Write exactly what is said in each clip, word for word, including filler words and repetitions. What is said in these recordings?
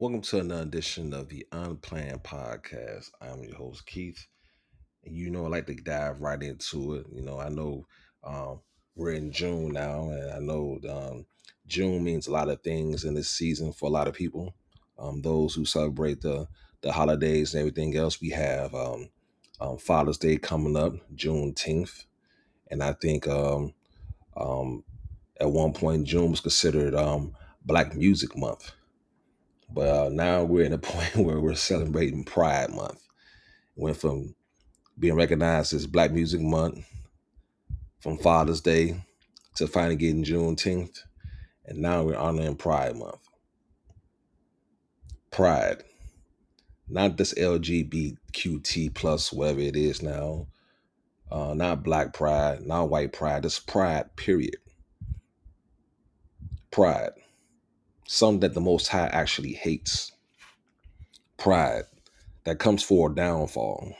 Welcome to another edition of the Unplanned Podcast. I'm your host, Keith. And you know, I like to dive right into it. You know, I know um, we're in June now, and I know um, June means a lot of things in this season for a lot of people. Um, those who celebrate the, the holidays and everything else, we have um, um, Father's Day coming up, Juneteenth. And I think um, um, at one point, June was considered um, Black Music Month. But uh, now we're in a point where we're celebrating Pride Month. Went from being recognized as Black Music Month, from Father's Day, to finally getting Juneteenth. And now we're honoring Pride Month. Pride. Not this L G B T Q T plus whatever it is now. Uh, not Black pride, not white pride. It's pride, period. Pride. Some that the Most High actually hates. Pride that comes for a downfall.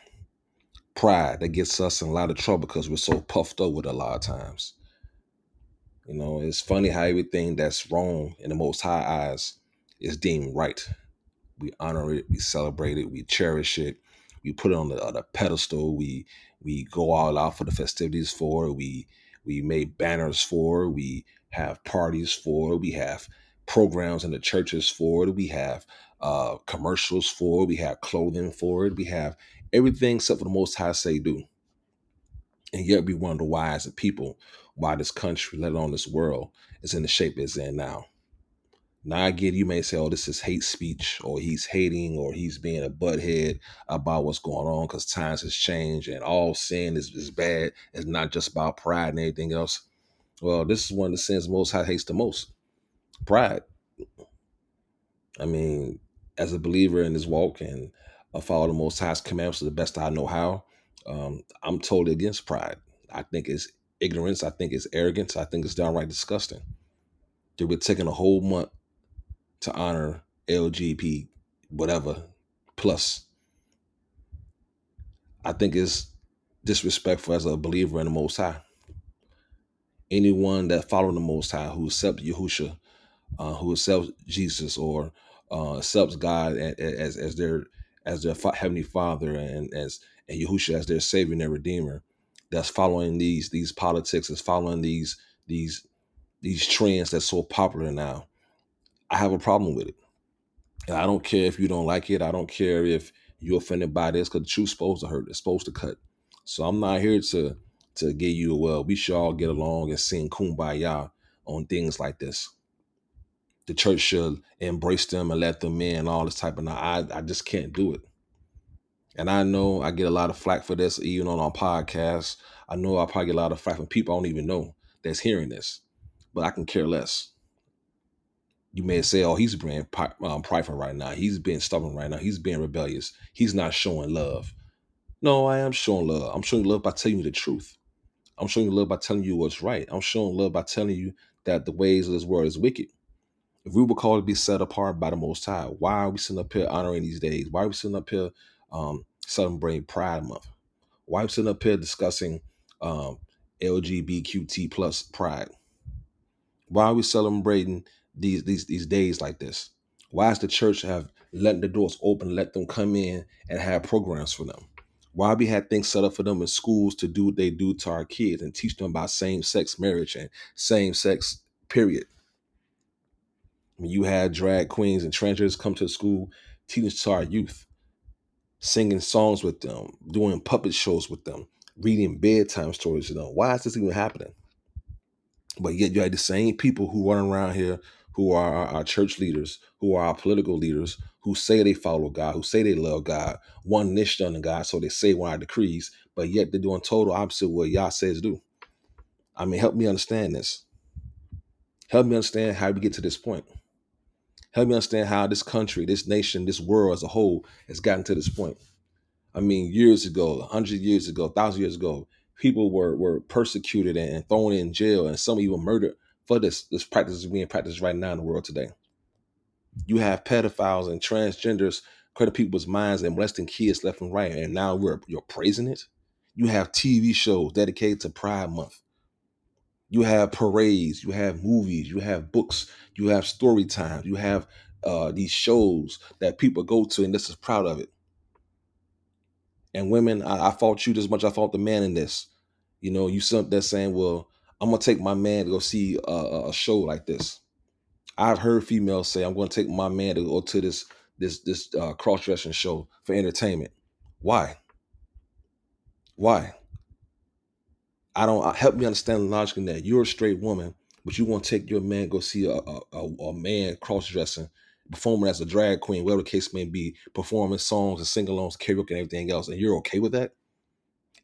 Pride that gets us in a lot of trouble because we're so puffed up with a lot of times. You know, it's funny how everything that's wrong in the Most High eyes is deemed right. We honor it, we celebrate it, we cherish it, we put it on the, on the pedestal, we we go all out for the festivities for it, we, we make banners for it, we have parties for it, we have programs in the churches for it. We have uh, commercials for it. We have clothing for it. We have everything except for the Most High say do. And yet we wonder why as a people, why this country, let alone this world, is in the shape it's in now. Now I get, you may say, oh, this is hate speech, or he's hating, or he's being a butthead about what's going on because times has changed and all sin is, is bad. It's not just about pride and anything else. Well, this is one of the sins Most High hates the most. Pride. I mean, as a believer in this walk and a follower of the Most High's commandments to the best I know how, um, I'm totally against pride. I think it's ignorance. I think it's arrogance. I think it's downright disgusting. Dude, we're taking a whole month to honor L G B T whatever plus. I think it's disrespectful as a believer in the Most High. Anyone that follows the Most High who accepts Yahusha, Uh, who accepts Jesus or uh, accepts God as as their as their heavenly Father and as and Yahusha as their Savior and their Redeemer, that's following these these politics, is following these these these trends that's so popular now. I have a problem with it, and I don't care if you don't like it. I don't care if you're offended by this, because the truth's supposed to hurt. It's supposed to cut. So I'm not here to to give you a well. We should all get along and sing Kumbaya on things like this. The church should embrace them and let them in and all this type of, I, I just can't do it. And I know I get a lot of flack for this, even on our podcast. I know I probably get a lot of flack from people I don't even know that's hearing this, but I can care less. You may say, oh, he's being um, prideful right now. He's being stubborn right now. He's being rebellious. He's not showing love. No, I am showing love. I'm showing love by telling you the truth. I'm showing you love by telling you what's right. I'm showing love by telling you that the ways of this world is wicked. If we were called to be set apart by the Most High, why are we sitting up here honoring these days? Why are we sitting up here um, celebrating Pride Month? Why are we sitting up here discussing um, L G B T Q T plus pride? Why are we celebrating these these these days like this? Why does the church have let the doors open, let them come in and have programs for them? Why we had things set up for them in schools to do what they do to our kids and teach them about same-sex marriage and same-sex period? You had drag queens and transgenders come to school, teaching to our youth, singing songs with them, doing puppet shows with them, reading bedtime stories to them. Why is this even happening? But yet you had the same people who run around here, who are our, our church leaders, who are our political leaders, who say they follow God, who say they love God, one niche under God, so they say one of our decrees, but yet they're doing total opposite of what Yah says do. I mean, help me understand this. Help me understand how we get to this point. Help me understand how this country, this nation, this world as a whole has gotten to this point. I mean, years ago, one hundred years ago, one thousand years ago, people were, were persecuted and thrown in jail and some even murdered for this. This practice is being practiced right now in the world today. You have pedophiles and transgenders cutting people's minds and molesting kids left and right, and now we're, you're praising it? You have T V shows dedicated to Pride Month. You have parades, you have movies, you have books, you have story times, you have uh, these shows that people go to, and this is proud of it. And women, I, I fault you as much as I fault the man in this. You know, you sit up there saying, well, I'm going to take my man to go see a, a show like this. I've heard females say, I'm going to take my man to go to this this this uh, cross-dressing show for entertainment. Why? Why? I don't help me understand logically that you're a straight woman, but you want to take your man go see a, a, a man cross-dressing, performing as a drag queen, whatever the case may be, performing songs and sing-alongs, karaoke, and everything else, and you're okay with that?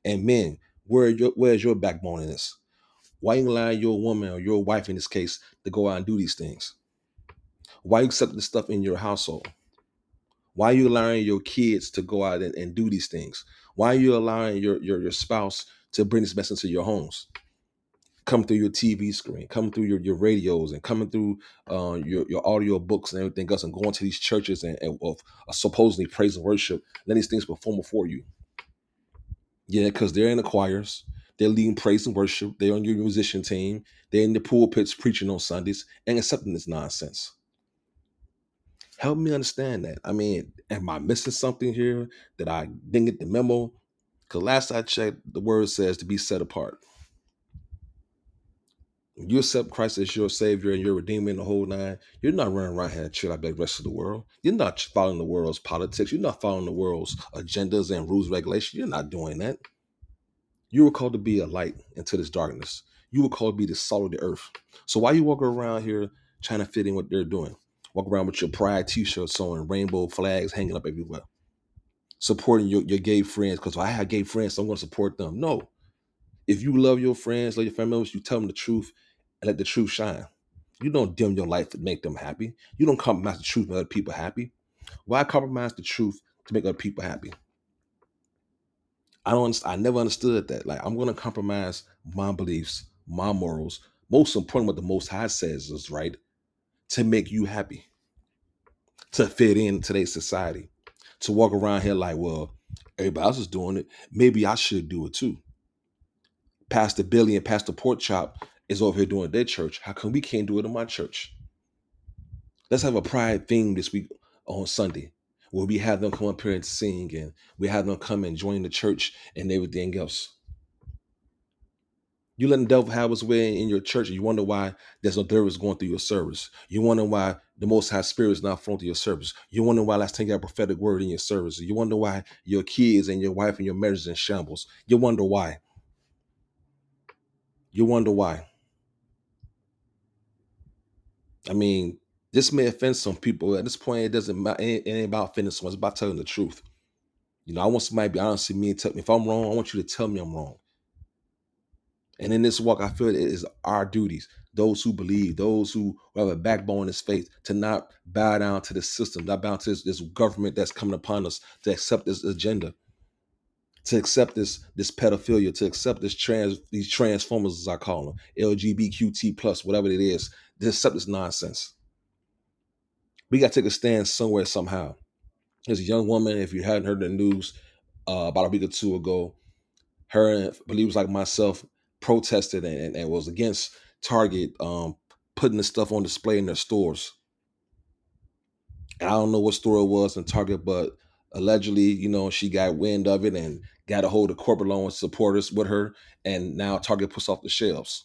And men, where your, where's your backbone in this? Why you allowing your woman or your wife in this case to go out and do these things? Why you accept this stuff in your household? Why are you allowing your kids to go out and, and do these things? Why are you allowing your your, your spouse to bring this message to your homes, come through your T V screen, come through your, your radios, and coming through uh, your, your audio books and everything else, and going to these churches and, and of uh, supposedly praise and worship, letting these things perform before you? Yeah, because they're in the choirs, they're leading praise and worship, they're on your musician team, they're in the pulpits preaching on Sundays and accepting this nonsense. Help me understand that. I mean, am I missing something here that I didn't get the memo? Because last I checked, the word says to be set apart. When you accept Christ as your Savior and your Redeemer in the whole nine, you're not running around here chill like the rest of the world. You're not following the world's politics. You're not following the world's agendas and rules and regulations. You're not doing that. You were called to be a light into this darkness. You were called to be the salt of the earth. So why you walk around here trying to fit in what they're doing? Walk around with your pride T-shirts on, rainbow flags hanging up everywhere. Supporting your, your gay friends because I have gay friends, so I'm going to support them. No. If you love your friends, love your family members, you tell them the truth and let the truth shine. You don't dim your light to make them happy. You don't compromise the truth to make other people happy. Why compromise the truth to make other people happy? I don't. I never understood that. Like, I'm going to compromise my beliefs, my morals, most important what the Most High says is right, to make you happy, to fit in today's society. To walk around here like, well, everybody else is doing it, maybe I should do it too. Pastor Billy and Pastor Porkchop is over here doing their church. How come we can't do it in my church? Let's have a pride theme this week on Sunday where we have them come up here and sing, and we have them come and join the church and everything else. You let the devil have his way in your church, and you wonder why there's no deliverance going through your service. You wonder why the Most High Spirit is not flowing through your service. You wonder why last time you got a prophetic word in your service. You wonder why your kids and your wife and your marriage is in shambles. You wonder why. You wonder why. I mean, this may offend some people. At this point, it doesn't matter. It ain't about offending someone. It's about telling the truth. You know, I want somebody to be honest with me and tell me if I'm wrong. I want you to tell me I'm wrong. And in this walk, I feel it is our duties, those who believe, those who have a backbone in this faith, to not bow down to this system, not bow down to this, this government that's coming upon us, to accept this agenda, to accept this this pedophilia, to accept this trans these transformers, as I call them, L G B T Q plus, whatever it is, to accept this nonsense. We got to take a stand somewhere, somehow. There's a young woman, if you hadn't heard the news uh, about a week or two ago, her and believers like myself protested and, and, and was against Target um, putting this stuff on display in their stores. And I don't know what store it was in Target, but allegedly, you know, she got wind of it and got a hold of corporate loan supporters with her, and now Target puts off the shelves.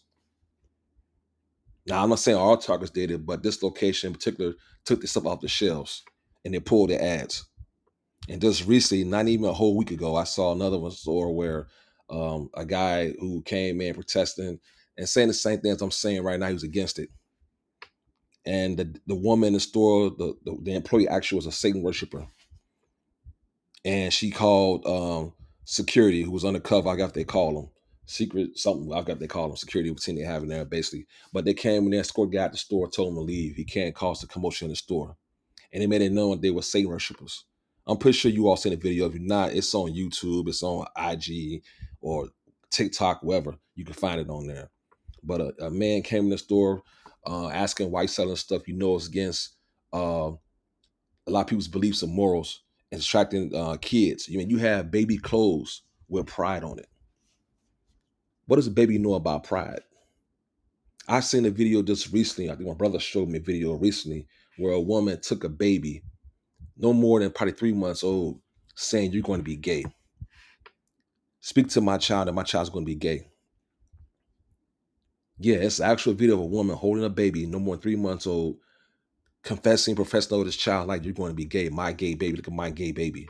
Now, I'm not saying all Targets did it, but this location in particular took this stuff off the shelves, and they pulled the ads. And just recently, not even a whole week ago, I saw another one store where Um, a guy who came in protesting and saying the same things I'm saying right now. He was against it. And the, the woman in the store, the, the, the employee actually was a Satan worshiper. And she called um, security, who was undercover. I got they call him. Secret something. I got they call him. Security was in having there, basically. But they came and they escorted the guy out the store, told him to leave. He can't cause the commotion in the store. And they made it known they were Satan worshipers. I'm pretty sure you all seen the video. If you're not, it's on YouTube. It's on I G or TikTok, wherever. You can find it on there. But a, a man came in the store uh, asking why he's selling stuff you know is against uh, a lot of people's beliefs and morals, and distracting uh, kids. You I mean, you have baby clothes with pride on it. What does a baby know about pride? I seen a video just recently. I think my brother showed me a video recently where a woman took a baby, no more than probably three months old, saying you're going to be gay. Speak to my child and my child's going to be gay. Yeah, it's an actual video of a woman holding a baby, no more than three months old, confessing, professing over this child like you're going to be gay. My gay baby, look at my gay baby.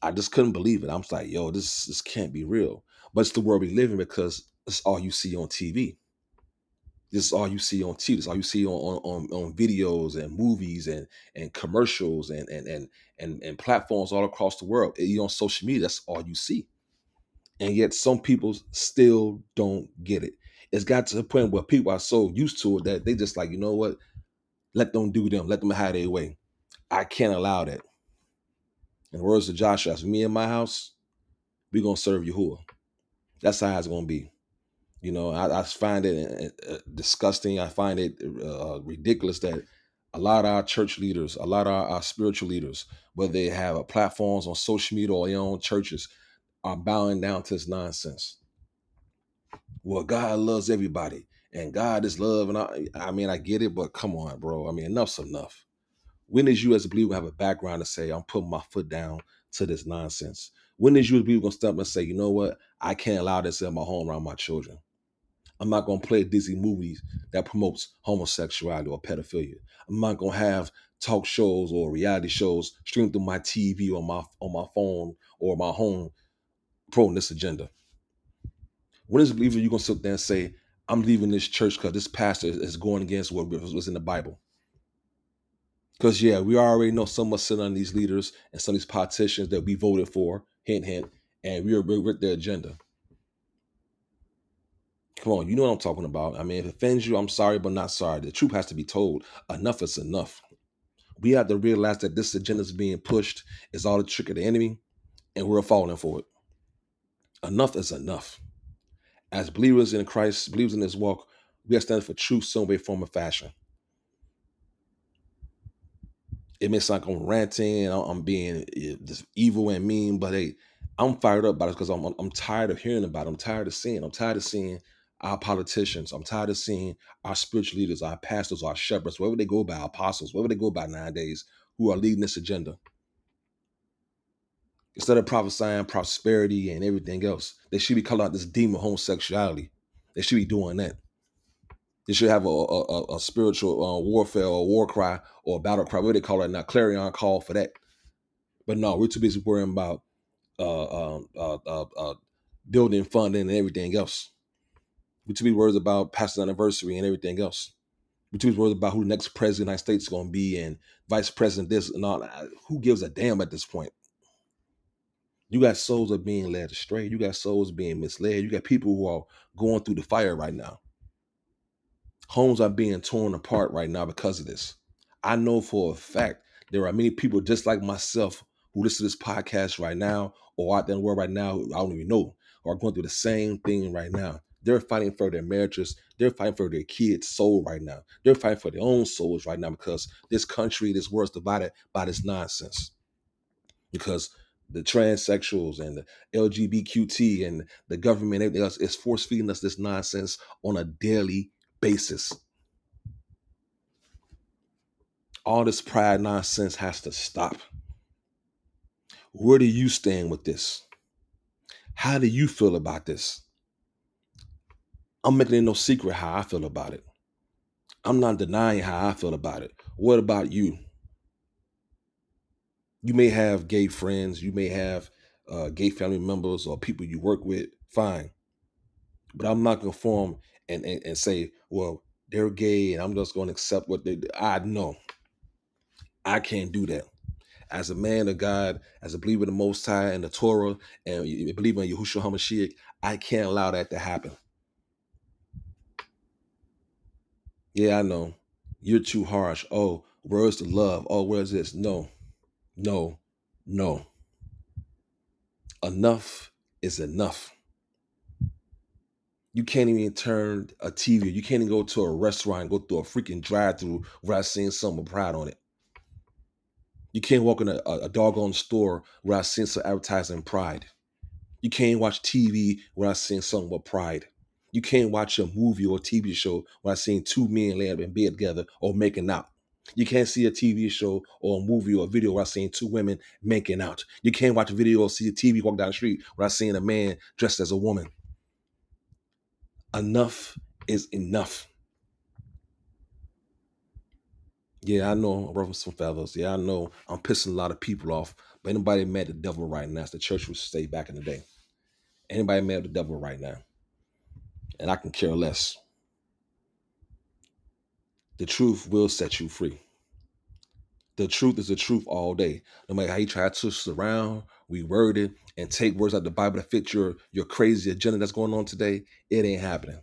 I just couldn't believe it. I'm just like, yo, this this can't be real. But it's the world we live in because it's all you see on T V. This is all you see on T V. This is all you see on on, on videos and movies and and commercials and and and and and platforms all across the world. You're on social media. That's all you see. And yet some people still don't get it. It's got to the point where people are so used to it that they just like, you know what? Let them do them. Let them have their way. I can't allow that. In the words of Joshua, as me and my house, we're going to serve Yahuwah. That's how it's going to be. You know, I, I find it uh, disgusting. I find it uh, ridiculous that a lot of our church leaders, a lot of our, our spiritual leaders, whether they have a platforms on social media or their own churches, are bowing down to this nonsense. Well, God loves everybody, and God is love. And I, I mean, I get it, but come on, bro. I mean, enough's enough. When did you as a believer have a background to say, I'm putting my foot down to this nonsense? When did you as a believer going to step up and say, you know what? I can't allow this in my home around my children. I'm not going to play Disney movies that promotes homosexuality or pedophilia. I'm not going to have talk shows or reality shows streamed through my T V or my, on my phone or my home promoting this agenda. When is a believer you're going to sit there and say, I'm leaving this church because this pastor is going against what was in the Bible? Because, yeah, we already know some of us sitting on these leaders and some of these politicians that we voted for, hint, hint, and we are with their agenda. Come on, you know what I'm talking about. I mean, if it offends you, I'm sorry, but not sorry. The truth has to be told. Enough is enough. We have to realize that this agenda is being pushed. It's all a trick of the enemy, and we're falling for it. Enough is enough. As believers in Christ, believers in this walk, we are standing for truth some way, form, or fashion. It may sound like I'm ranting and I'm being evil and mean, but hey, I'm fired up about it because I'm, I'm tired of hearing about it. I'm tired of seeing. I'm tired of seeing our politicians. I'm tired of seeing our spiritual leaders, our pastors, our shepherds, wherever they go by, our apostles, wherever they go by nowadays, who are leading this agenda. Instead of prophesying prosperity and everything else, they should be calling out this demon homosexuality. They should be doing that. They should have a, a, a spiritual uh, warfare or a war cry or a battle cry, what do they call it now? Clarion call for that. But no, we're too busy worrying about uh, uh, uh, uh, uh, building funding and everything else. We're too busy worried about past anniversary and everything else. We're too busy worried about who the next president of the United States is going to be and vice president this and all that. Who gives a damn at this point? You got souls that are being led astray. You got souls being misled. You got people who are going through the fire right now. Homes are being torn apart right now because of this. I know for a fact there are many people just like myself who listen to this podcast right now or out there in the world right now, I don't even know, are going through the same thing right now. They're fighting for their marriages. They're fighting for their kids' soul right now. They're fighting for their own souls right now because this country, this world is divided by this nonsense. Because the transsexuals and the L G B T Q and the government and everything else is force feeding us this nonsense on a daily basis. All this pride nonsense has to stop. Where do you stand with this? How do you feel about this? I'm making it no secret how I feel about it. I'm not denying how I feel about it. What about you? You may have gay friends. You may have uh, gay family members or people you work with. Fine. But I'm not going to form and, and, and say, well, they're gay and I'm just going to accept what they do. I know. I can't do that. As a man of God, as a believer in the Most High and the Torah and a believer in Yahushua HaMashiach, I can't allow that to happen. Yeah, I know. You're too harsh. Oh, where's the love? Oh, where's this? No. No, no. Enough is enough. You can't even turn a T V. You can't even go to a restaurant and go through a freaking drive-through without seeing something with pride on it. You can't walk in a, a doggone store without seeing some advertising pride. You can't watch T V without seeing something with pride. You can't watch a movie or a T V show when I seen two men laying in bed together or making out. You can't see a T V show or a movie or a video where I seen two women making out. You can't watch a video or see a T V walk down the street where I seen a man dressed as a woman. Enough is enough. Yeah, I know I'm ruffling some feathers. Yeah, I know I'm pissing a lot of people off. But anybody mad at the devil right now, it's the church would stay back in the day. Anybody mad at the devil right now? And I can care less. The truth will set you free. The truth is the truth all day. No matter how you try to twist around, reword it, and take words out of the Bible to fit your, your crazy agenda that's going on today, it ain't happening.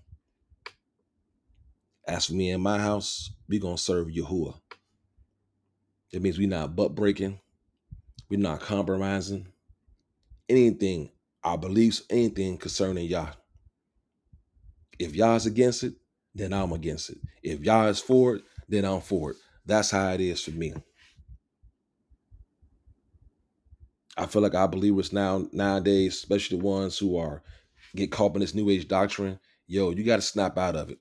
As for me and my house, we going to serve Yahuwah. It means we're not butt breaking. We're not compromising. Anything, our beliefs, anything concerning Yah. If Yah is against it, then I'm against it. If Yah is for it, then I'm for it. That's how it is for me. I feel like our believers now nowadays, especially the ones who are get caught in this new age doctrine, yo, you got to snap out of it.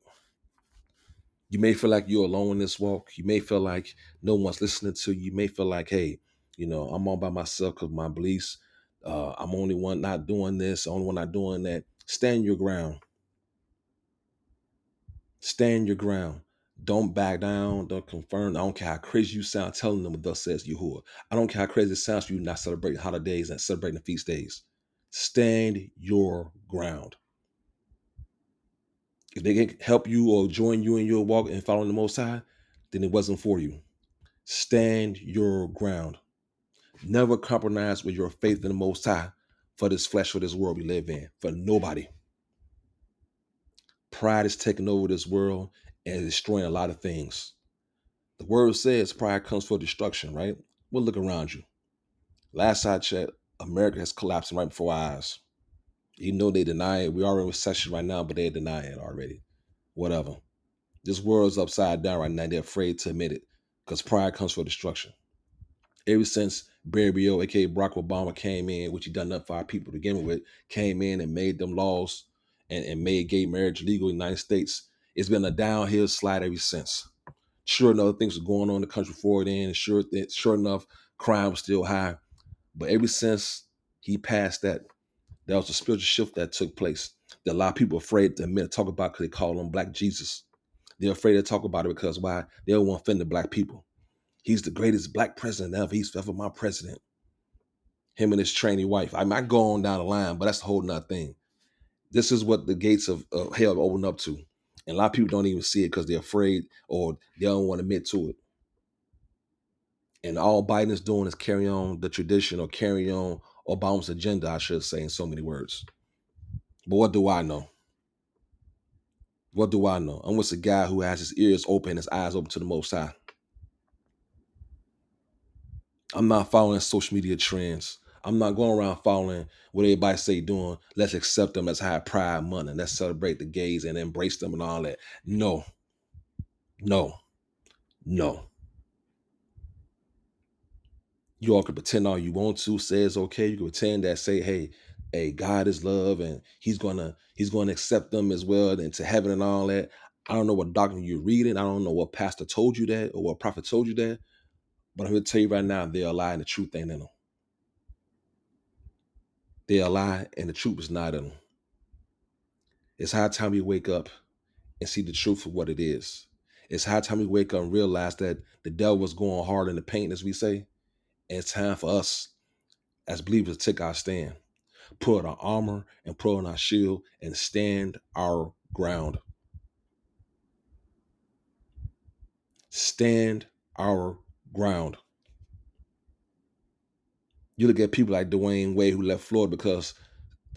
You may feel like you're alone in this walk. You may feel like no one's listening to you. You may feel like, hey, you know, I'm all by myself because my beliefs. Uh, I'm only one not doing this, only one not doing that. Stand your ground. Stand your ground. Don't back down. Don't confirm. I don't care how crazy you sound telling them what thus says Yahuwah. I don't care how crazy it sounds for you not celebrating holidays and celebrating the feast days. Stand your ground. If they can help you or join you in your walk and following the Most High, then it wasn't for you. Stand your ground. Never compromise with your faith in the Most High for this flesh, for this world we live in, for nobody. Pride is taking over this world and destroying a lot of things. The word says pride comes for destruction, right? Well, look around you. Last I checked, America has collapsed right before our eyes. You know they deny it. We are in recession right now, but they deny it already. Whatever. This world's upside down right now. They're afraid to admit it because pride comes for destruction. Ever since Barry, aka Barack Obama, came in, which he done nothing for our people to begin with, came in and made them laws and, and made gay marriage legal in the United States, it's been a downhill slide ever since. Sure enough, things were going on in the country before then, and sure, th- sure enough, crime was still high. But ever since he passed that, there was a spiritual shift that took place that a lot of people are afraid to admit, talk about because they call him Black Jesus. They're afraid to talk about it because why? They don't want to offend the Black people. He's the greatest Black president ever. He's forever my president. Him and his trainee wife. I might go on down the line, but that's a whole nother thing. This is what the gates of, of hell open up to. And a lot of people don't even see it because they're afraid or they don't want to admit to it. And all Biden is doing is carry on the tradition or carry on Obama's agenda, I should say, in so many words. But what do I know? What do I know? I'm with a guy who has his ears open, his eyes open to the Most High. I'm not following social media trends. I'm not going around following what everybody say doing. Let's accept them. Let's have pride money. And let's celebrate the gays and embrace them and all that. No, no, no. You all can pretend all you want to, say it's okay. You can pretend that, say, hey, hey, God is love and he's going to he's gonna accept them as well and to heaven and all that. I don't know what doctrine you're reading. I don't know what pastor told you that or what prophet told you that. But I'm going to tell you right now, they're a lie and the truth ain't in them. They're a lie and the truth is not in them. It's high time we wake up and see the truth for what it is. It's high time we wake up and realize that the devil was going hard in the paint, as we say. And it's time for us as believers to take our stand, put on our armor and put on our shield and stand our ground. Stand our ground. You look at people like Dwayne Wade, who left Florida because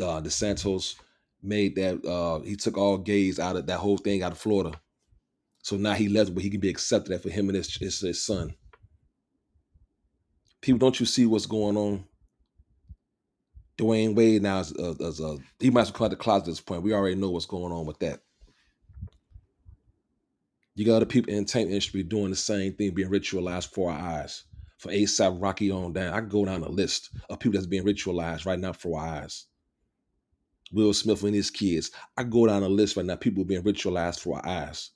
uh, DeSantis made that, uh, he took all gays out of that whole thing out of Florida. So now he left, but he can be accepted that for him and his, his, his son. People, don't you see what's going on? Dwayne Wade now is a, is a he might as well come out the closet at this point. We already know what's going on with that. You got other people in the entertainment industry doing the same thing, being ritualized for our eyes. From ASAP Rocky on down, I can go down a list of people that's being ritualized right now for our eyes. Will Smith and his kids. I go down a list right now, people being ritualized for our eyes.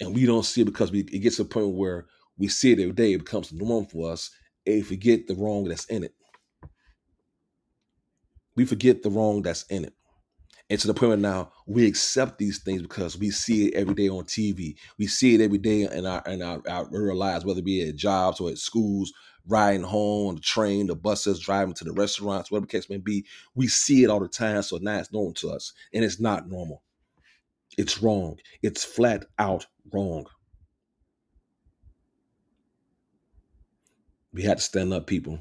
And we don't see it because we, it gets to a point where we see it every day. It becomes the norm for us. And we forget the wrong that's in it. We forget the wrong that's in it. And to the point where now we accept these things because we see it every day on T V. We see it every day in our in our, our real lives, whether it be at jobs or at schools, riding home, on the train, the buses, driving to the restaurants, whatever the case may be. We see it all the time, so now it's known to us. And it's not normal. It's wrong. It's flat out wrong. We had to stand up, people.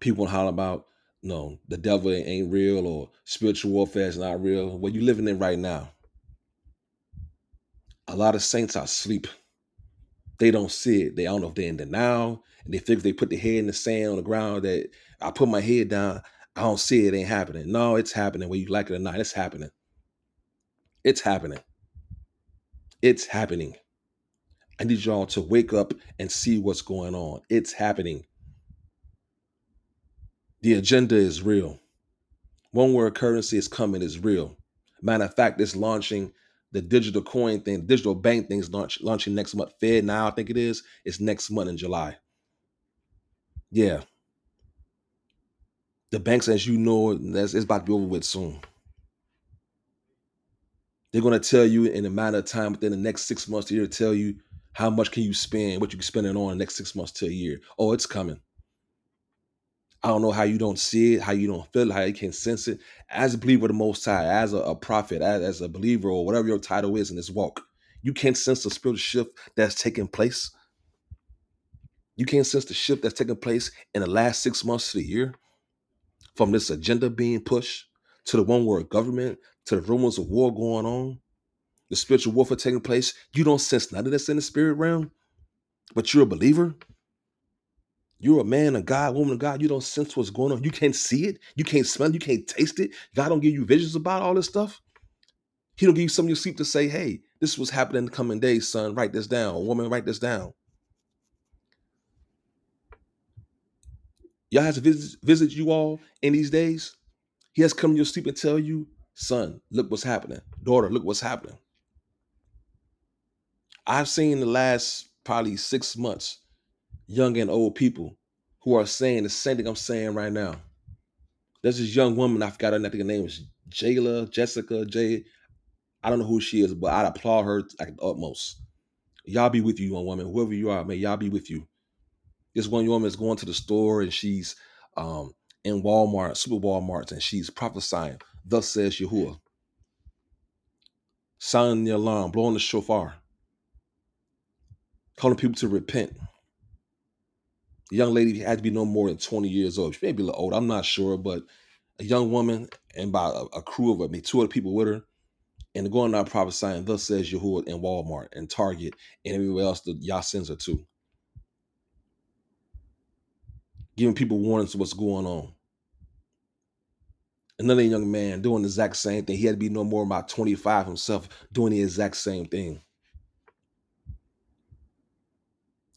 People holler about, no, the devil ain't real or spiritual warfare is not real. What you living in right now. A lot of saints are asleep. They don't see it. They don't know if they're in denial. And they think if they put their head in the sand on the ground that I put my head down, I don't see it, it ain't happening. No, it's happening whether you like it or not. It's happening. It's happening. It's happening. I need y'all to wake up and see what's going on. It's happening. The agenda is real. One word currency is coming is real. Matter of fact, it's launching the digital coin thing, digital bank thing is launch, launching next month. Fed now, I think it is. It's next month in July. Yeah. The banks, as you know, it's about to be over with soon. They're going to tell you in a matter of time, within the next six months to a year, to tell you how much can you spend, what you can spend it on in the next six months to a year. Oh, it's coming. I don't know how you don't see it, how you don't feel it, how you can't sense it. As a believer of the Most High, as a, a prophet, as, as a believer or whatever your title is in this walk, you can't sense the spiritual shift that's taking place. You can't sense the shift that's taking place in the last six months to the year, from this agenda being pushed to the one world government, to the rumors of war going on, the spiritual warfare taking place. You don't sense none of this in the spirit realm, but you're a believer. You're a man of God, woman of God. You don't sense what's going on. You can't see it. You can't smell it. You can't taste it. God don't give you visions about all this stuff. He don't give you something you sleep to say, hey, this was happening in the coming days, son. Write this down. Woman, write this down. Y'all has to visit, visit you all in these days. He has come in your sleep and tell you, son, look what's happening. Daughter, look what's happening. I've seen the last probably six months young and old people who are saying the same thing I'm saying right now. There's this young woman, I forgot her name, I think her name is Jayla, Jessica, Jay. I don't know who she is, but I'd applaud her like the utmost. Y'all be with you, young woman. Whoever you are, may y'all be with you. This one woman is going to the store and she's um, in Walmart, Super Walmarts, and she's prophesying, thus says Yahuwah. Sounding the alarm, blowing the shofar, calling people to repent. The young lady had to be no more than twenty years old. She may be a little old, I'm not sure, but a young woman and by a, a crew of I mean, two other people with her, and going out prophesying, thus says Yahuwah in Walmart and Target and everywhere else that y'all sends her to. Giving people warnings of what's going on. Another young man doing the exact same thing. He had to be no more than about twenty-five himself doing the exact same thing.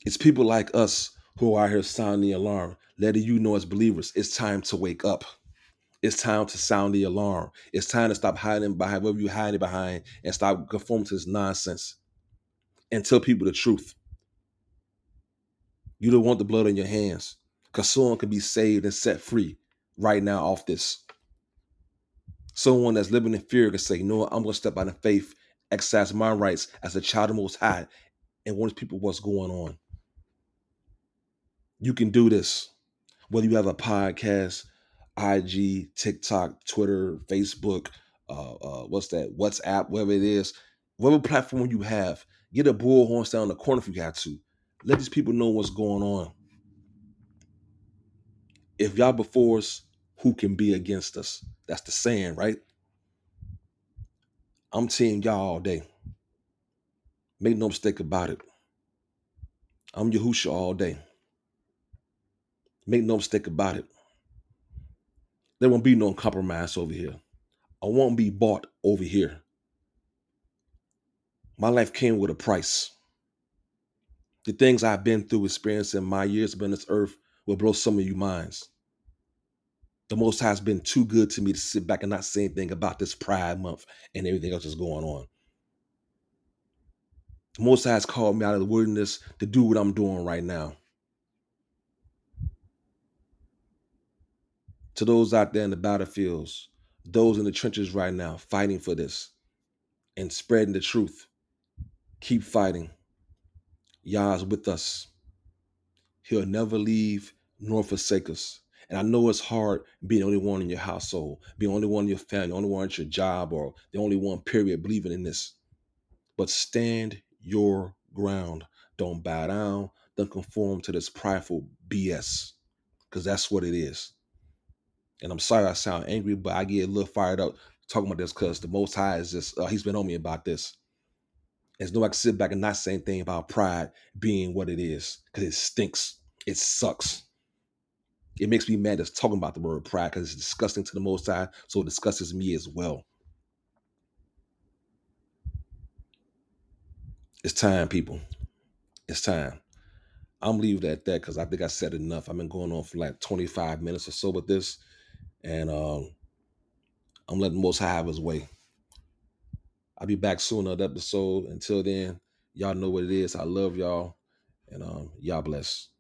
It's people like us who are out here sounding the alarm, letting you know as believers, it's time to wake up. It's time to sound the alarm. It's time to stop hiding behind whatever you're hiding behind and stop conforming to this nonsense and tell people the truth. You don't want the blood on your hands because someone can be saved and set free right now off this. Someone that's living in fear can say, no, I'm going to step out in faith, exercise my rights as a child of the Most High and warn people what's going on. You can do this, whether you have a podcast, I G, TikTok, Twitter, Facebook, uh, uh, what's that, WhatsApp, whatever it is, whatever platform you have, get a bullhorn down in the corner if you got to. Let these people know what's going on. If y'all before us, who can be against us? That's the saying, right? I'm team y'all all day. Make no mistake about it. I'm Yahusha all day. Make no mistake about it. There won't be no compromise over here. I won't be bought over here. My life came with a price. The things I've been through, experiencing my years on this earth will blow some of you minds. the Most High has been too good to me to sit back and not say anything about this Pride Month and everything else that's going on. The Most High has called me out of the wilderness to do what I'm doing right now. To those out there in the battlefields, those in the trenches right now fighting for this and spreading the truth, keep fighting. Yah is with us. He'll never leave nor forsake us. And I know it's hard being the only one in your household, being the only one in your family, the only one at your job, or the only one, period, believing in this. But stand your ground. Don't bow down. Don't conform to this prideful B S, because that's what it is. And I'm sorry I sound angry, but I get a little fired up talking about this because the Most High is just, uh, he's been on me about this. There's no way I can sit back and not say anything about pride being what it is, because it stinks. It sucks. It makes me mad just talking about the word pride, because it's disgusting to the Most High, so it disgusts me as well. It's time, people. It's time. I'm leaving it at that because I think I said enough. I've been going on for like twenty-five minutes or so with this, and um, I'm letting the Most High have his way. I'll be back soon on another episode. Until then, y'all know what it is. I love y'all, and um, y'all bless.